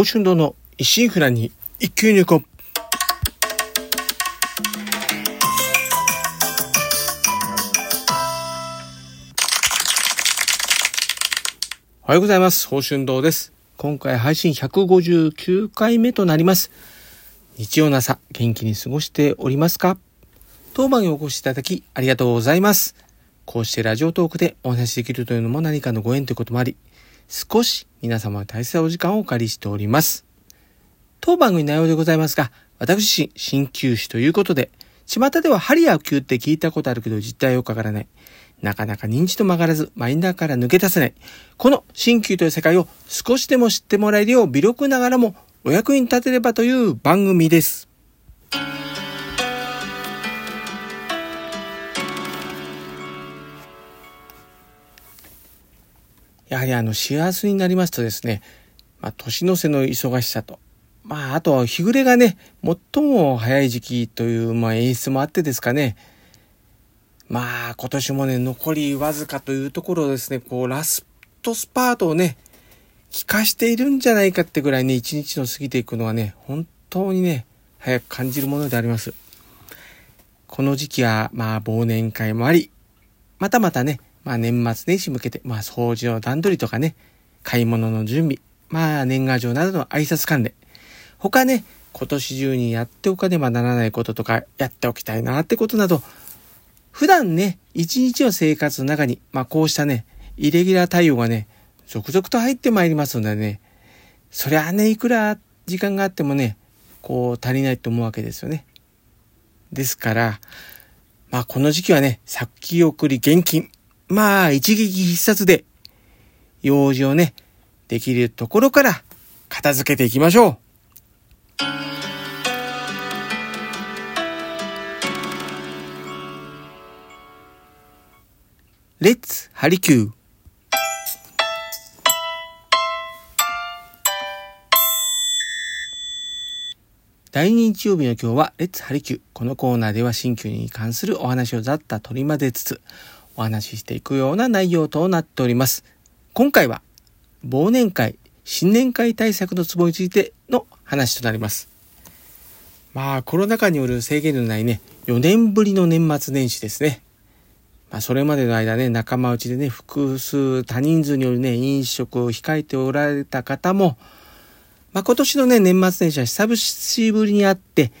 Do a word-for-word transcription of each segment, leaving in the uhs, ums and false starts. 宝春堂の石井フラに一級入魂。おはようございます。宝春堂です。今回配信ひゃくごじゅうきゅうかいめとなります。日曜の朝、元気に過ごしておりますか？当番にお越しいただきありがとうございます。こうしてラジオトークでお話しできるというのも何かのご縁ということもあり、少し皆様の大切なお時間をお借りしております。当番組内容でございますが、私自身、鍼灸師ということで、巷では針やお灸って聞いたことあるけど実態よくわからない。なかなか認知と曲がらず、マインダーから抜け出せない。この鍼灸という世界を少しでも知ってもらえるよう、微力ながらもお役に立てればという番組です。やはりあの幸せになりますとですね、まあ、年の瀬の忙しさと、まあ、あとは日暮れがね、最も早い時期という、まあ、演出もあってですかね、まあ、今年もね、残りわずかというところをですね、こう、ラストスパートをね、効かしているんじゃないかってぐらいね、一日の過ぎていくのはね、本当にね、早く感じるものであります。この時期は、まあ、忘年会もあり、またまたね、まあ、年末年始向けて、まあ、掃除の段取りとかね、買い物の準備、まあ、年賀状などの挨拶関連、他ね、今年中にやっておかねばならないこととか、やっておきたいなってことなど、普段ね、一日の生活の中に、まあ、こうしたね、イレギュラー対応がね、続々と入ってまいりますのでね、そりゃあね、いくら時間があってもね、こう足りないと思うわけですよね。ですから、まあ、この時期はね、先送り現金、まあ、一撃必殺で、用事をね、できるところから片付けていきましょう。レッツハリキュー。だいに日曜日の今日は、レッツハリキュー。このコーナーでは、鍼灸に関するお話をざっと取り混ぜつつ、お話ししていくような内容となっております。今回は忘年会、新年会対策のツボについての話となります。まあコロナ禍による制限のないね、よねんぶりの年末年始ですね。まあそれまでの間ね、仲間内でね、複数多人数によるね、飲食を控えておられた方も、まあ今年のね、年末年始は久しぶりに会って、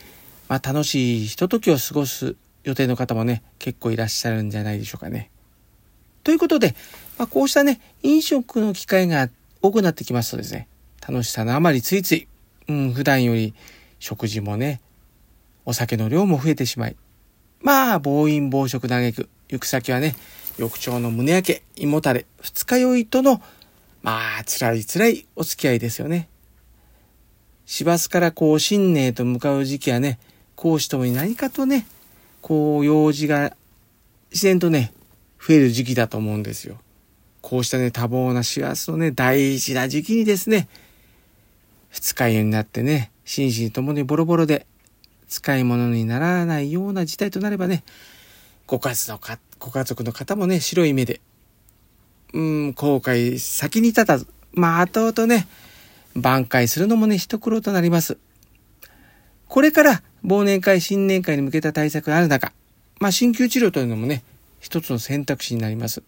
まあ楽しいひとときを過ごす予定の方もね、結構いらっしゃるんじゃないでしょうかね。ということで、まあ、こうしたね、飲食の機会が多くなってきますとですね、楽しさのあまりついつい、うん、普段より食事もね、お酒の量も増えてしまい、まあ、暴飲暴食嘆く、行く先はね、翌朝の胸焼け、胃もたれ、二日酔いとの、まあ、辛い辛いお付き合いですよね。師走からこう、新年へと向かう時期はね、講師ともに何かとね、こう用事が自然とね増える時期だと思うんですよ。こうしたね多忙な師走のね大事な時期にですね、二日酔いになってね、心身ともにボロボロで使い物にならないような事態となればね、ご家族のかご家族の方もね白い目で、うーん後悔先に立たず、まあ後々ね挽回するのもね一苦労となります。これから忘年会、新年会に向けた対策がある中、まあ、鍼灸治療というのもね、一つの選択肢になります。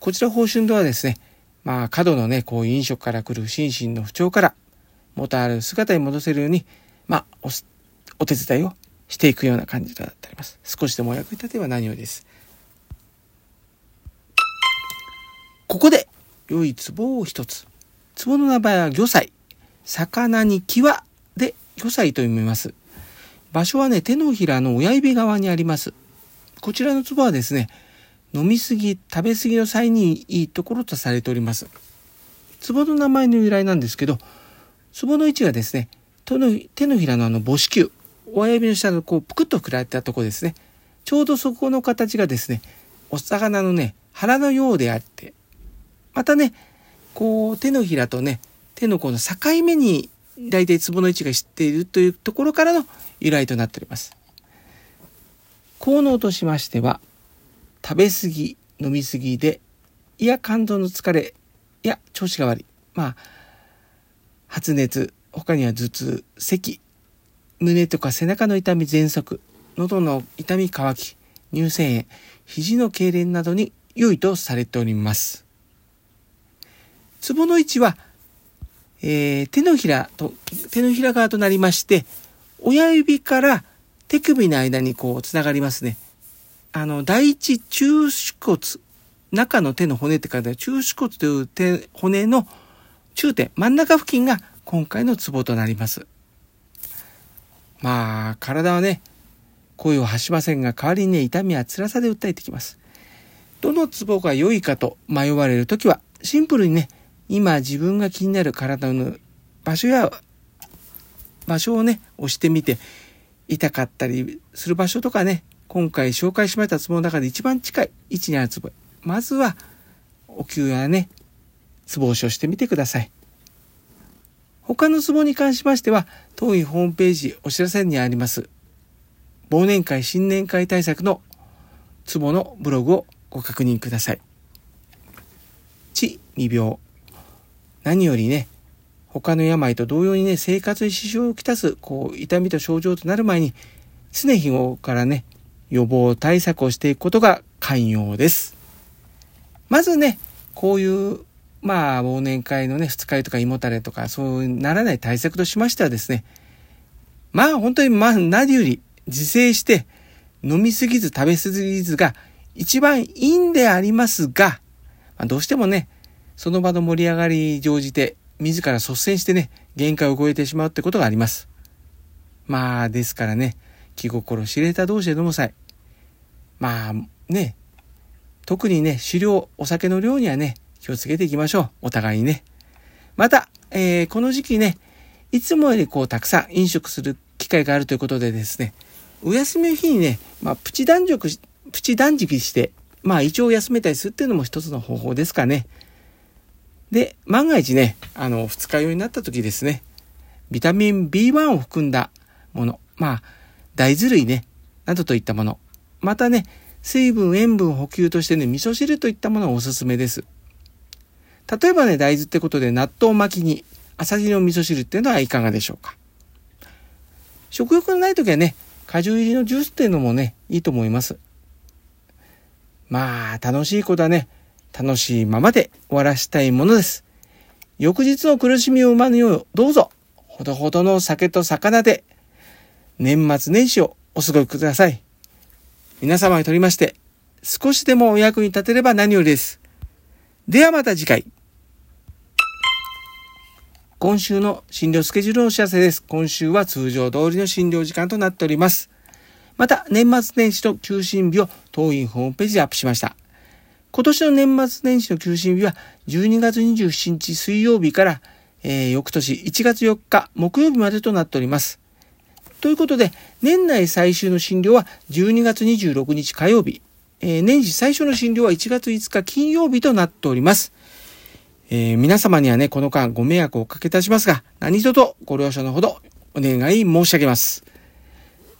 こちら、宝春堂はですね、まあ、過度のね、こう、飲食から来る心身の不調から、元ある姿に戻せるように、まあお、お手伝いをしていくような感じとなっております。少しでもお役に立てば何よりです。ここで、良いツボを一つ。ツボの名前は魚菜。魚に際で魚菜と読みます。場所はね、手のひらの親指側にあります。こちらのツボはですね、飲みすぎ、食べすぎの際にいいところとされております。ツボの名前の由来なんですけど、ツボの位置がですね、手の、手のひらのあの母子球、親指の下のこう、ぷくっと膨らんだところですね。ちょうどそこの形がですね、お魚のね、腹のようであって、またね、こう、手のひらとね、手のこの境目に、大体ツボの位置が知っているというところからの由来となっております。効能としましては、食べ過ぎ、飲み過ぎで、いや肝臓の疲れや調子が悪い、まあ、発熱、他には頭痛、咳、胸とか背中の痛み、喘息、喉の痛み、渇き、乳腺炎、肘の痙攣などに良いとされております。ツボの位置は、えー、手のひらと手のひら側となりまして、親指から手首の間にこうつながりますね。あの第一中手骨、中の手の骨って書いてある中手骨という手骨の中点、真ん中付近が今回のツボとなります。まあ体はね、声を発しませんが、代わりにね、痛みや辛さで訴えてきます。どのツボが良いかと迷われるときは、シンプルにね、今自分が気になる体の場所や場所をね、押してみて、痛かったりする場所とかね、今回紹介しましたツボの中で一番近い位置にあるツボ、まずはお灸やね、ツボ押しをしてみてください。他のツボに関しましては、当院ホームページお知らせにあります忘年会新年会対策のツボのブログをご確認ください。治未病、何よりね、他の病と同様にね、生活に支障をきたすこう痛みと症状となる前に、常日頃からね、予防対策をしていくことが肝要です。まずね、こういうまあ忘年会のね、二日酔いとか胃もたれとかそうならない対策としましてはですね、まあ本当にまあ何より自制して飲みすぎず食べすぎずが一番いいんでありますが、まあ、どうしてもね、その場の盛り上がりに乗じて、自ら率先してね、限界を超えてしまうってことがあります。まあ、ですからね、気心知れた同士で飲む際、まあね、特にね、酒量、お酒の量にはね、気をつけていきましょう。お互いにね。また、えー、この時期ね、いつもよりこう、たくさん飲食する機会があるということでですね、お休みの日にね、まあ、プチ断食、プチ断食して、まあ、胃腸を休めたりするっていうのも一つの方法ですかね。で、万が一ね、あの、二日酔いになった時ですね、ビタミン ビーワン を含んだもの、まあ、大豆類ね、などといったもの、またね、水分、塩分補給としてね、味噌汁といったものがおすすめです。例えばね、大豆ってことで納豆巻きに、浅煎りの味噌汁っていうのはいかがでしょうか。食欲のない時はね、果汁入りのジュースっていうのもね、いいと思います。まあ、楽しいことはね、楽しいままで終わらしたいものです。翌日の苦しみを生まぬよう、どうぞ、ほどほどの酒と魚で、年末年始をお過ごしください。皆様にとりまして、少しでもお役に立てれば何よりです。ではまた次回。今週の診療スケジュールのお知らせです。今週は通常通りの診療時間となっております。また、年末年始の休診日を当院ホームページでアップしました。今年の年末年始の休診日はじゅうにがつにじゅうしちにち水曜日から、えー、翌年いちがつよっか木曜日までとなっております。ということで、年内最終の診療はじゅうにがつにじゅうろくにち火曜日、えー、年始最初の診療はいちがついつか金曜日となっております。えー、皆様にはね、この間ご迷惑をおかけいたしますが、何卒ご了承のほどお願い申し上げます。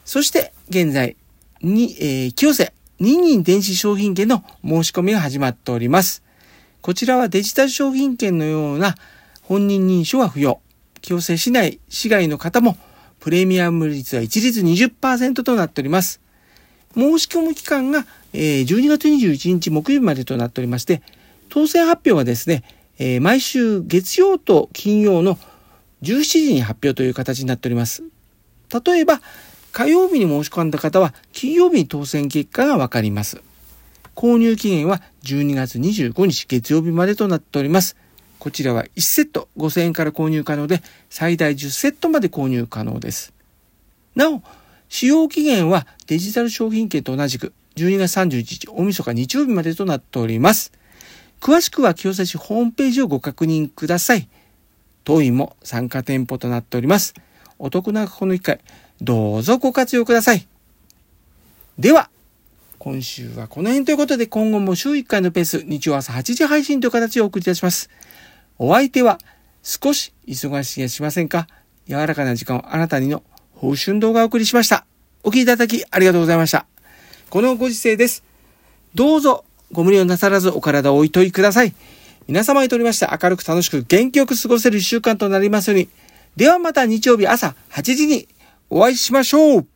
そして現在に、えー、清瀬ににん電子商品券の申し込みが始まっております。こちらはデジタル商品券のような本人認証は不要。清瀬市内、市外の方もプレミアム率は一律 にじゅっパーセント となっております。申し込み期間がじゅうにがつにじゅういちにち木曜日までとなっておりまして、当選発表はですね、毎週月曜と金曜のじゅうしちじに発表という形になっております。例えば、火曜日に申し込んだ方は金曜日に当選結果がわかります。購入期限はじゅうにがつにじゅうごにち月曜日までとなっております。こちらはいちセットごせんえんから購入可能で、最大じゅっセットまで購入可能です。なお、使用期限はデジタル商品券と同じくじゅうにがつさんじゅういちにち大晦日日曜日までとなっております。詳しくは清瀬市ホームページをご確認ください。当院も参加店舗となっております。お得なこの機会、どうぞご活用ください。では、今週はこの辺ということで、今後も週いっかいのペース、日曜朝はちじ配信という形をお送りいたします。お相手は、少し忙しいやしませんか？柔らかな時間をあなたにの報酬動画をお送りしました。お聞きいただきありがとうございました。このご時世です。どうぞご無理をなさらずお体をおいといください。皆様にとりまして明るく楽しく元気よく過ごせるいっしゅうかんとなりますように。ではまた日曜日朝はちじにお会いしましょう。